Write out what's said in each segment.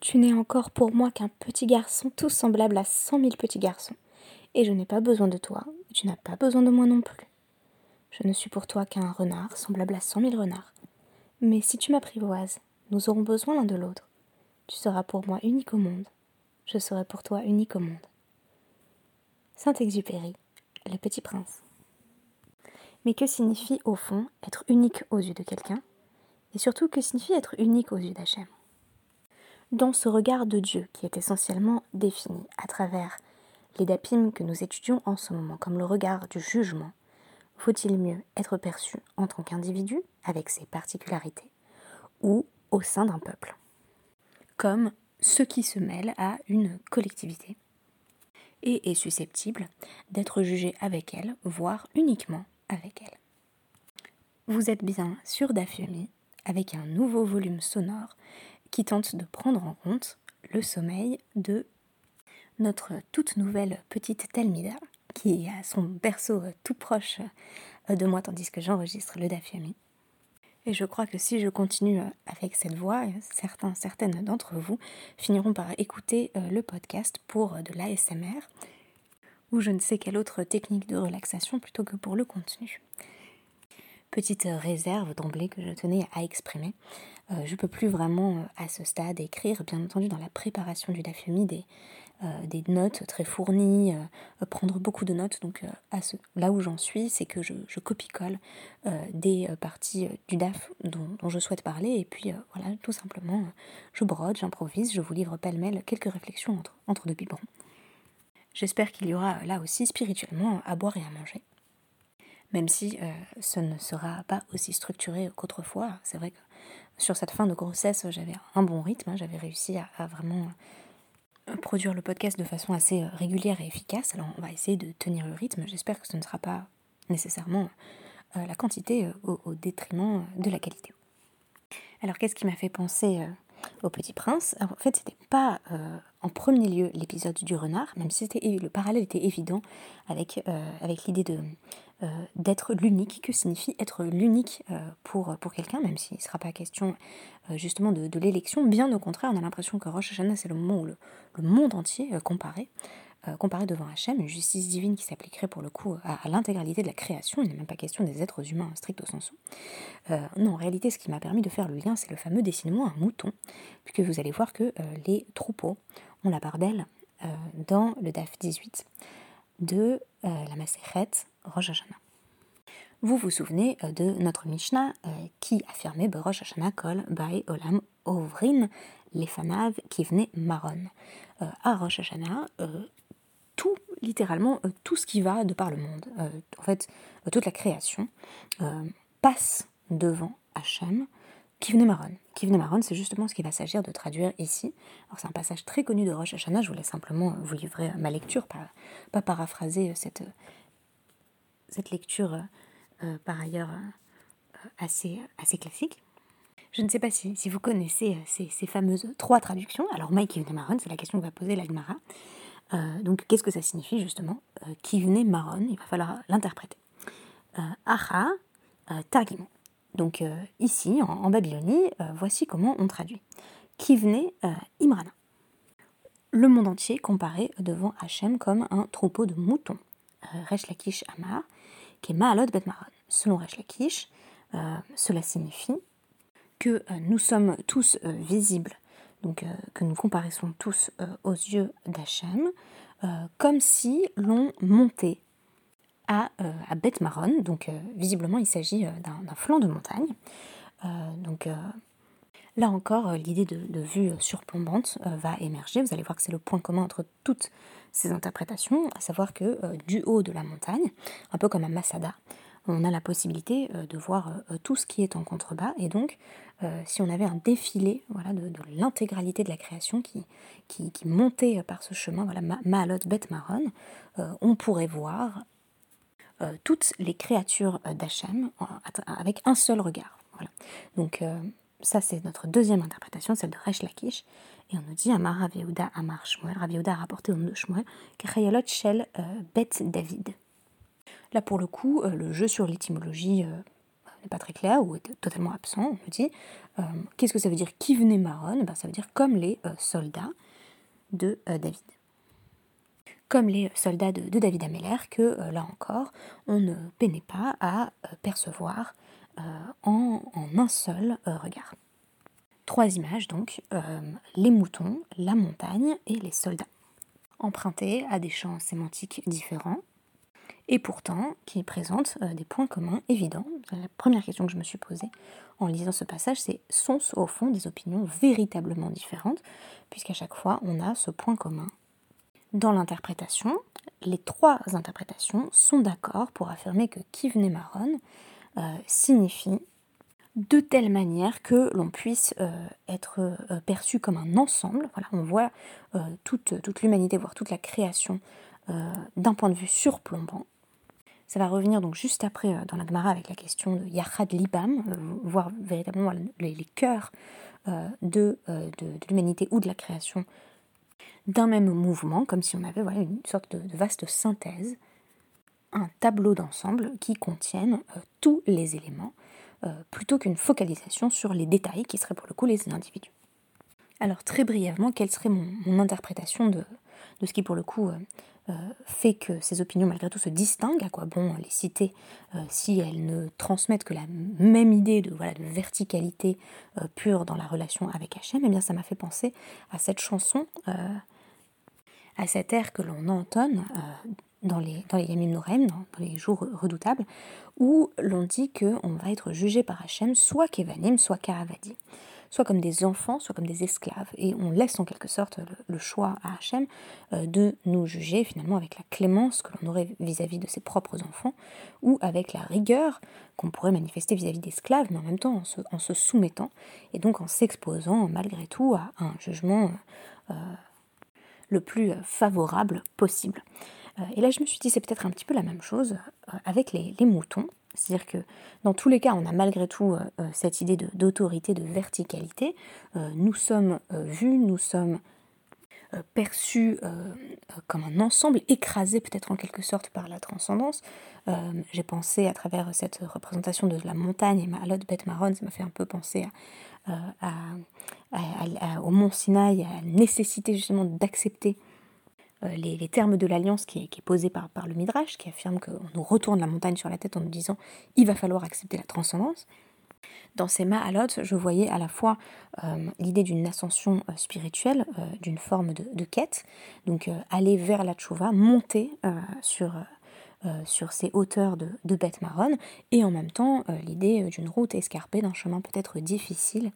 Tu n'es encore pour moi qu'un petit garçon, tout semblable à 100 000 petits garçons. Et je n'ai pas besoin de toi, et tu n'as pas besoin de moi non plus. Je ne suis pour toi qu'un renard, semblable à 100 000 renards. Mais si tu m'apprivoises, nous aurons besoin l'un de l'autre. Tu seras pour moi unique au monde. Je serai pour toi unique au monde. Saint-Exupéry, le Petit Prince. Mais que signifie, au fond, être unique aux yeux de quelqu'un ? Et surtout, que signifie être unique aux yeux d'Hachem ? Dans ce regard de Dieu, qui est essentiellement défini à travers les dapim que nous étudions en ce moment, comme le regard du jugement, faut-il mieux être perçu en tant qu'individu, avec ses particularités, ou au sein d'un peuple, comme ce qui se mêle à une collectivité, et est susceptible d'être jugé avec elle, voire uniquement avec elle. Vous êtes bien sur DAF 18, avec un nouveau volume sonore qui tente de prendre en compte le sommeil de notre toute nouvelle petite Talmida, qui a son berceau tout proche de moi tandis que j'enregistre le DAF 18. Et je crois que si je continue avec cette voix, certaines d'entre vous finiront par écouter le podcast pour de l'ASMR ou je ne sais quelle autre technique de relaxation plutôt que pour le contenu. Petite réserve d'emblée que je tenais à exprimer. Je ne peux plus vraiment à ce stade écrire, bien entendu dans la préparation du DAF 18 des notes très fournies, prendre beaucoup de notes. Donc là où j'en suis, c'est que je copie-colle des parties du DAF dont je souhaite parler. Et puis voilà, tout simplement, je brode, j'improvise, je vous livre pêle-mêle quelques réflexions entre deux biberons. J'espère qu'il y aura là aussi spirituellement à boire et à manger. Même si ce ne sera pas aussi structuré qu'autrefois. C'est vrai que sur cette fin de grossesse, j'avais un bon rythme, hein, j'avais réussi à vraiment produire le podcast de façon assez régulière et efficace. Alors on va essayer de tenir le rythme, j'espère que ce ne sera pas nécessairement la quantité au détriment de la qualité. Alors qu'est-ce qui m'a fait penser au Petit Prince ? Alors, en fait, c'était pas en premier lieu l'épisode du renard, même si le parallèle était évident avec l'idée d'être l'unique. Que signifie être l'unique pour quelqu'un, même s'il ne sera pas question justement de l'élection. Bien au contraire, on a l'impression que Rosh Hashanah, c'est le moment où le monde entier comparé devant Hachem, une justice divine qui s'appliquerait pour le coup à l'intégralité de la création. Il n'est même pas question des êtres humains stricto sensu. Non, en réalité, ce qui m'a permis de faire le lien, c'est le fameux dessinement à mouton, puisque vous allez voir que les troupeaux ont la part belle dans le DAF 18 de la Massekhet Rosh Hashanah. Vous vous souvenez de notre Mishnah qui affirmait Rosh Hashanah kol ba'olam ovrin les fanav kivnei Maron. À Rosh Hashanah, littéralement tout ce qui va de par le monde, toute la création passe devant Hachem, Kivnei Maron. Kivnei Maron, c'est justement ce qu'il va s'agir de traduire ici. Alors c'est un passage très connu de Rosh Hashanah, je voulais simplement vous livrer ma lecture, pas paraphraser cette lecture par ailleurs assez classique. Je ne sais pas si vous connaissez ces fameuses 3 traductions. Alors Mai Kivnei Maron, c'est la question que va poser la Gemara. Donc, qu'est-ce que ça signifie, justement, Kivnei Maron ? Il va falloir l'interpréter. Aha, Targimon. Donc, ici, en Babylonie, voici comment on traduit. Kivnei Imran. Le monde entier comparé devant Hachem comme un troupeau de moutons. Resh Lakish Amar, qui est Ma'alot Beit Maron. Selon Resh Lakish, cela signifie que nous sommes tous visibles. Donc que nous comparaissons tous aux yeux d'Hachem, comme si l'on montait à Beit Maron. Donc visiblement il s'agit d'un flanc de montagne. Là encore l'idée de vue surplombante va émerger. Vous allez voir que c'est le point commun entre toutes ces interprétations, à savoir que du haut de la montagne, un peu comme à Masada, on a la possibilité de voir tout ce qui est en contrebas, et donc si on avait un défilé de l'intégralité de la création qui montait par ce chemin, Ma'alot Beit Maron, on pourrait voir toutes les créatures d'Hachem avec un seul regard. Voilà. Donc ça c'est notre deuxième interprétation, celle de Resh Lakish, et on nous dit Amar Aveuda Amar Shmouel, Aveuda a rapporté au nom de Shmouel, K'hayalot Shel bet David. Là, pour le coup, le jeu sur l'étymologie n'est pas très clair ou est totalement absent, on nous dit. Qu'est-ce que ça veut dire Kivnei Maron? Ça veut dire comme les soldats de David. Comme les soldats de David Améler, que là encore, on ne peinait pas à percevoir en un seul regard. Trois images donc, les moutons, la montagne et les soldats, empruntés à des champs sémantiques différents, et pourtant qui présentent des points communs évidents. La première question que je me suis posée en lisant ce passage, c'est « sont-ce au fond des opinions véritablement différentes ?» puisqu'à chaque fois, on a ce point commun. Dans l'interprétation, les trois interprétations sont d'accord pour affirmer que Kivnei Maron signifie de telle manière que l'on puisse être perçu comme un ensemble. Voilà, on voit toute l'humanité, voire toute la création d'un point de vue surplombant. Ça va revenir donc juste après dans la Gemara avec la question de Yachad Libam, voir véritablement les cœurs de l'humanité ou de la création d'un même mouvement, comme si on avait une sorte de vaste synthèse, un tableau d'ensemble qui contienne tous les éléments, plutôt qu'une focalisation sur les détails qui seraient pour le coup les individus. Alors très brièvement, quelle serait mon interprétation de ce qui pour le coup fait que ces opinions malgré tout se distinguent? À quoi bon les citer si elles ne transmettent que la même idée de verticalité pure dans la relation avec Hachem? Eh bien ça m'a fait penser à cette chanson, à cet air que l'on entonne dans les Yamim Noraim, dans les jours redoutables, où l'on dit qu'on va être jugé par Hachem, soit Kévanim, soit Kéavadim, soit comme des enfants, soit comme des esclaves, et on laisse en quelque sorte le choix à Hachem de nous juger finalement avec la clémence que l'on aurait vis-à-vis de ses propres enfants, ou avec la rigueur qu'on pourrait manifester vis-à-vis d'esclaves, mais en même temps en se soumettant, et donc en s'exposant malgré tout à un jugement le plus favorable possible. Et là, je me suis dit, c'est peut-être un petit peu la même chose avec les moutons. C'est-à-dire que dans tous les cas, on a malgré tout cette idée d'autorité, de verticalité. Nous sommes vus, nous sommes perçus comme un ensemble, écrasé peut-être en quelque sorte par la transcendance. J'ai pensé à travers cette représentation de la montagne et Ma'alot Beit Maron, ça m'a fait un peu penser au mont Sinaï, à la nécessité justement d'accepter les termes de l'alliance qui est posée par le Midrash, qui affirme qu'on nous retourne la montagne sur la tête en nous disant « il va falloir accepter la transcendance ». Dans ces Ma'alot, je voyais à la fois l'idée d'une ascension spirituelle, d'une forme de quête, donc aller vers la tchouva, monter sur ces hauteurs de Beit Maron, et en même temps l'idée d'une route escarpée, d'un chemin peut-être difficile,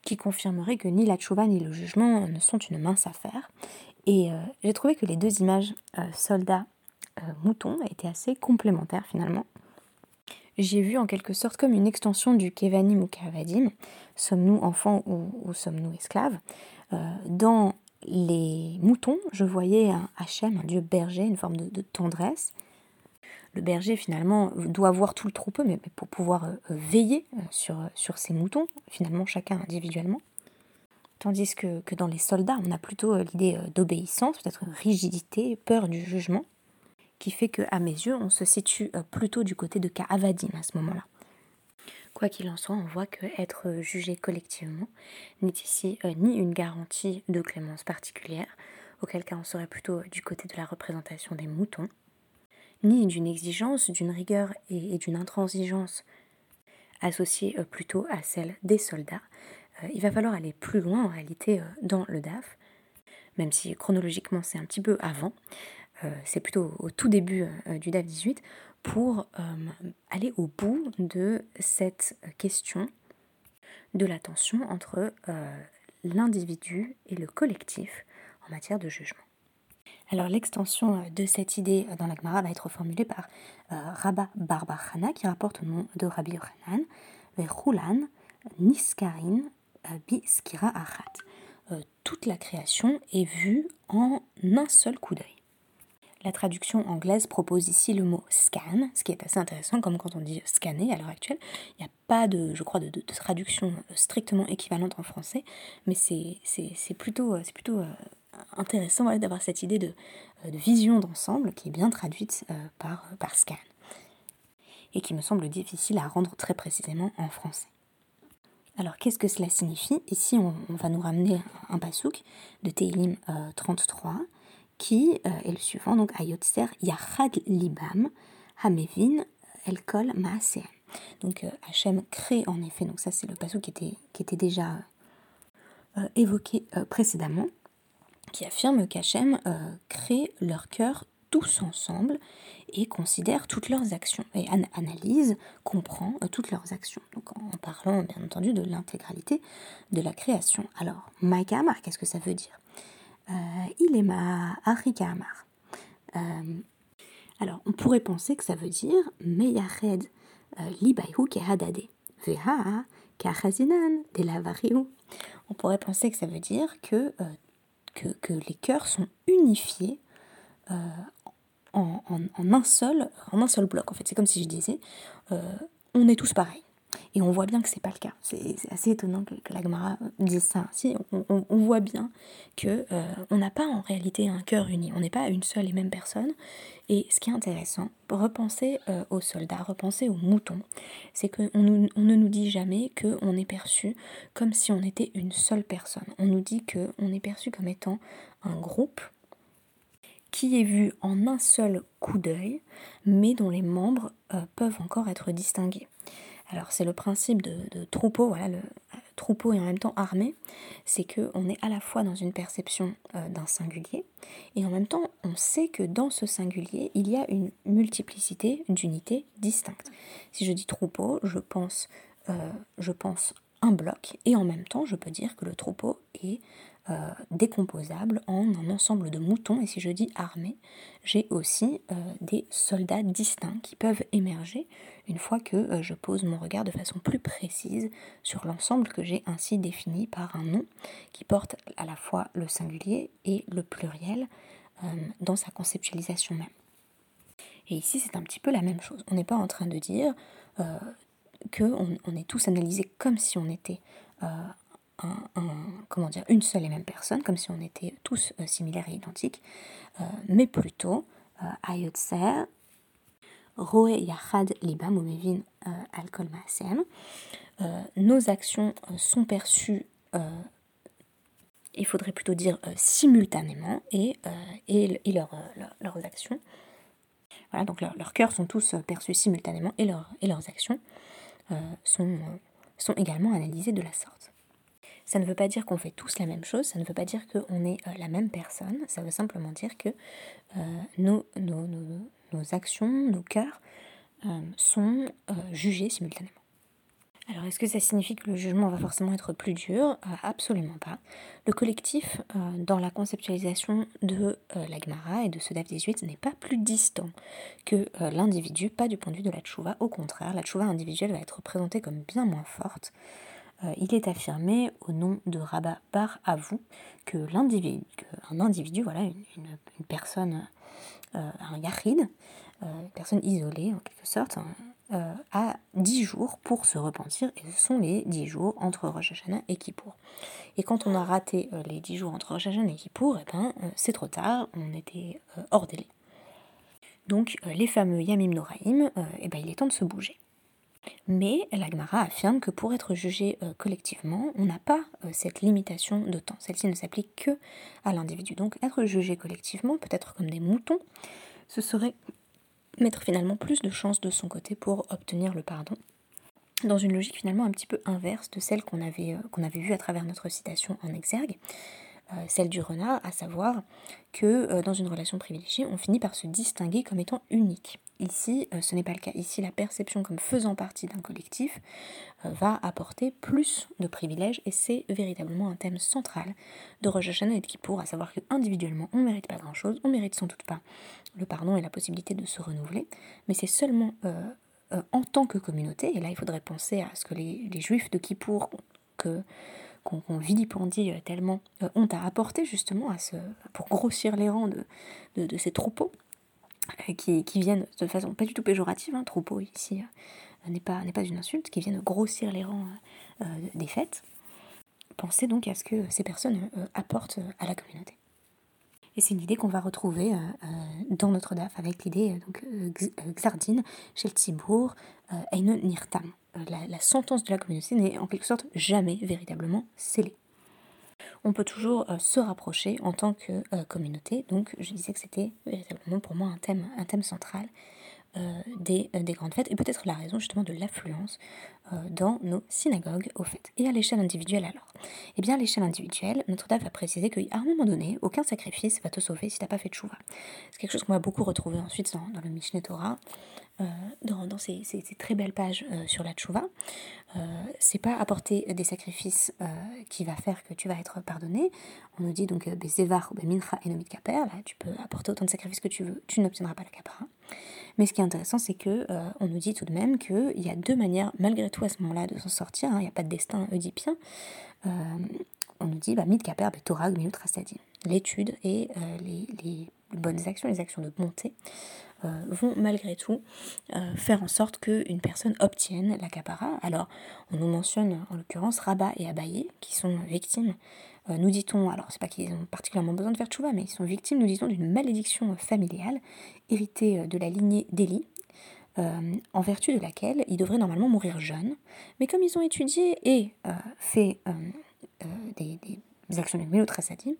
qui confirmerait que ni la tchouva ni le jugement ne sont une mince affaire. Et j'ai trouvé que les deux images soldats-moutons étaient assez complémentaires finalement. J'ai vu en quelque sorte comme une extension du Kévanim ou Kéavadim, sommes-nous enfants ou sommes-nous esclaves? Dans les moutons, je voyais un Hachem, un dieu berger, une forme de tendresse. Le berger finalement doit voir tout le troupeau, mais pour pouvoir veiller sur ses moutons, finalement chacun individuellement. Tandis que dans les soldats, on a plutôt l'idée d'obéissance, peut-être une rigidité, peur du jugement, qui fait qu'à mes yeux, on se situe plutôt du côté de Kéavadim à ce moment-là. Quoi qu'il en soit, on voit qu'être jugé collectivement n'est ici ni une garantie de clémence particulière, auquel cas on serait plutôt du côté de la représentation des moutons, ni d'une exigence, d'une rigueur et d'une intransigeance associée plutôt à celle des soldats. Il va falloir aller plus loin en réalité dans le DAF, même si chronologiquement c'est un petit peu avant, c'est plutôt au tout début du DAF 18, pour aller au bout de cette question de la tension entre l'individu et le collectif en matière de jugement. Alors l'extension de cette idée dans la Gemara va être formulée par Rabba Barbar Hana, qui rapporte au nom de Rabbi Yochanan, Vechulan Niskarin Biskira Achat. Toute la création est vue en un seul coup d'œil. La traduction anglaise propose ici le mot « scan », ce qui est assez intéressant, comme quand on dit « scanner » à l'heure actuelle. Il n'y a pas, de traduction strictement équivalente en français, mais c'est plutôt intéressant d'avoir cette idée de vision d'ensemble qui est bien traduite par « scan ». et qui me semble difficile à rendre très précisément en français. Alors qu'est-ce que cela signifie ? Ici on va nous ramener un passouk de Tehilim 33 qui est le suivant, donc Ayotser Yachad Libam Hamevin El Kol Maaseh. Donc Hachem crée en effet, donc ça c'est le passouk qui était déjà évoqué précédemment, qui affirme qu'Hachem crée leur cœur tous ensemble et considère toutes leurs actions, et analyse, comprend toutes leurs actions. Donc en parlant bien entendu de l'intégralité de la création. Alors, Maïkamar, qu'est-ce que ça veut dire ? Il est Ma'arikamar. Alors, on pourrait penser que ça veut dire Meyahed Libayhu Kehadade, Veha Kahazinan de la Variou. On pourrait penser que ça veut dire que les cœurs sont unifiés en un seul bloc. En fait, c'est comme si je disais on est tous pareils, et on voit bien que c'est pas le cas. C'est assez étonnant que la Gemara dise ça. Si on voit bien que on n'a pas en réalité un cœur uni, on n'est pas une seule et même personne. Et ce qui est intéressant, repenser aux soldats, repenser aux moutons, c'est que on ne nous dit jamais que on est perçu comme si on était une seule personne. On nous dit que on est perçu comme étant un groupe qui est vu en un seul coup d'œil, mais dont les membres peuvent encore être distingués. Alors c'est le principe de troupeau, voilà, le troupeau et en même temps armée, c'est qu'on est à la fois dans une perception d'un singulier, et en même temps on sait que dans ce singulier, il y a une multiplicité d'unités distinctes. Si je dis troupeau, je pense un bloc, et en même temps je peux dire que le troupeau est décomposable en un ensemble de moutons, et si je dis armée, j'ai aussi des soldats distincts qui peuvent émerger une fois que je pose mon regard de façon plus précise sur l'ensemble que j'ai ainsi défini par un nom qui porte à la fois le singulier et le pluriel dans sa conceptualisation même. Et ici c'est un petit peu la même chose, on n'est pas en train de dire qu'on est tous analysés comme si on était une seule et même personne, comme si on était tous similaires et identiques, mais plutôt Ayotser Roe Yachad Libam Omevin Alkol Maasem. Nos actions sont perçues, il faudrait plutôt dire simultanément, et leurs actions. Voilà, donc leurs cœurs sont tous perçus simultanément, et leurs actions sont également analysées de la sorte. Ça ne veut pas dire qu'on fait tous la même chose, ça ne veut pas dire qu'on est la même personne, ça veut simplement dire que nos actions, nos cœurs sont jugés simultanément. Alors est-ce que ça signifie que le jugement va forcément être plus dur ? Absolument pas. Le collectif, dans la conceptualisation de la Gemara et de ce DAF 18, n'est pas plus distant que l'individu, pas du point de vue de la tchouva. Au contraire, la tchouva individuelle va être présentée comme bien moins forte. Il est affirmé au nom de Rabba Bar Avou que qu'un individu, voilà, une personne, un yachid, une personne isolée en quelque sorte, a 10 jours pour se repentir, et ce sont les 10 jours entre Rosh Hashanah et Kippour. Et quand on a raté les 10 jours entre Rosh Hashanah et Kippour, c'est trop tard, on était hors délai. Donc les fameux Yamim Noraim, il est temps de se bouger. Mais la Gemara affirme que pour être jugé collectivement, on n'a pas cette limitation de temps. Celle-ci ne s'applique que à l'individu. Donc être jugé collectivement, peut-être comme des moutons, ce serait mettre finalement plus de chances de son côté pour obtenir le pardon, dans une logique finalement un petit peu inverse de celle qu'on avait vue à travers notre citation en exergue, celle du renard, à savoir que dans une relation privilégiée, on finit par se distinguer comme étant unique. Ici, ce n'est pas le cas. Ici, la perception comme faisant partie d'un collectif va apporter plus de privilèges, et c'est véritablement un thème central de Rosh Hashanah et de Kippour, à savoir qu'individuellement, on ne mérite pas grand-chose, on ne mérite sans doute pas le pardon et la possibilité de se renouveler, mais c'est seulement en tant que communauté, et là il faudrait penser à ce que les Juifs de Kippour qu'on vilipendie tellement ont à apporter justement pour grossir les rangs de ces troupeaux, qui viennent de façon pas du tout péjorative, troupeau ici n'est pas une insulte, qui viennent grossir les rangs des fêtes. Pensez donc à ce que ces personnes apportent à la communauté. Et c'est une idée qu'on va retrouver dans notre DAF avec l'idée Xardine, chez le Tibour, Aino Nirtam. La sentence de la communauté n'est en quelque sorte jamais véritablement scellée. On peut toujours se rapprocher en tant que communauté, donc je disais que c'était véritablement pour moi un thème central des grandes fêtes, et peut-être la raison justement de l'affluence dans nos synagogues aux fêtes. Et à l'échelle individuelle alors ? Eh bien à l'échelle individuelle, notre DAF va préciser qu'à un moment donné, aucun sacrifice va te sauver si tu n'as pas fait de tchouva. C'est quelque chose qu'on va beaucoup retrouver ensuite dans le Mishnah Torah, dans ces très belles pages sur la tchouva. C'est pas apporter des sacrifices qui va faire que tu vas être pardonné. On nous dit donc « Bezevar » ou « Mincha enomit kapar », là tu peux apporter autant de sacrifices que tu veux, tu n'obtiendras pas la kapara. Mais ce qui est intéressant, c'est qu'on nous dit tout de même qu'il y a deux manières, malgré tout à ce moment-là, de s'en sortir. Il n'y a pas de destin oedipien. On nous dit « Midkaper, Torah, Gmiut, Rastadim ». L'étude et les bonnes actions, les actions de bonté, vont malgré tout faire en sorte qu'une personne obtienne la kapara. Alors, on nous mentionne en l'occurrence Rabba et Abaye, qui sont victimes, nous dit-on, alors c'est pas qu'ils ont particulièrement besoin de faire tchouva, mais ils sont victimes, nous dit-on, d'une malédiction familiale, héritée de la lignée d'Élie, en vertu de laquelle ils devraient normalement mourir jeunes, mais comme ils ont étudié et fait des actions de Milot Rassadim,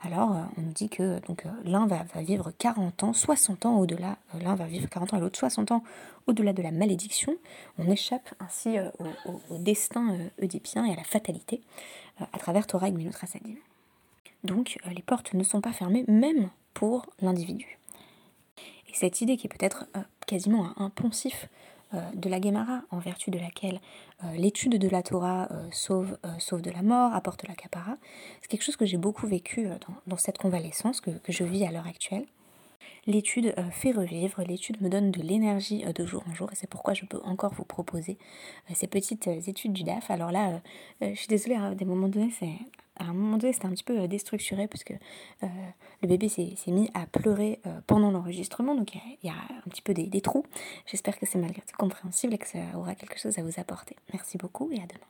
alors on nous dit que l'un va vivre 40 ans, 60 ans au-delà, l'un va vivre 40 ans et l'autre 60 ans au-delà de la malédiction. On échappe ainsi au destin oedipien et à la fatalité à travers Torah et Milot Rassadim. Donc les portes ne sont pas fermées, même pour l'individu. Et cette idée qui est peut-être quasiment un poncif de la Gemara, en vertu de laquelle l'étude de la Torah sauve de la mort, apporte la kapara. C'est quelque chose que j'ai beaucoup vécu dans cette convalescence que je vis à l'heure actuelle. L'étude fait revivre, l'étude me donne de l'énergie de jour en jour, et c'est pourquoi je peux encore vous proposer ces petites études du DAF. Alors là, je suis désolée, à un moment donné, c'était un petit peu déstructuré parce que le bébé s'est mis à pleurer pendant l'enregistrement, donc il y a un petit peu des trous. J'espère que c'est malgré tout compréhensible et que ça aura quelque chose à vous apporter. Merci beaucoup et à demain.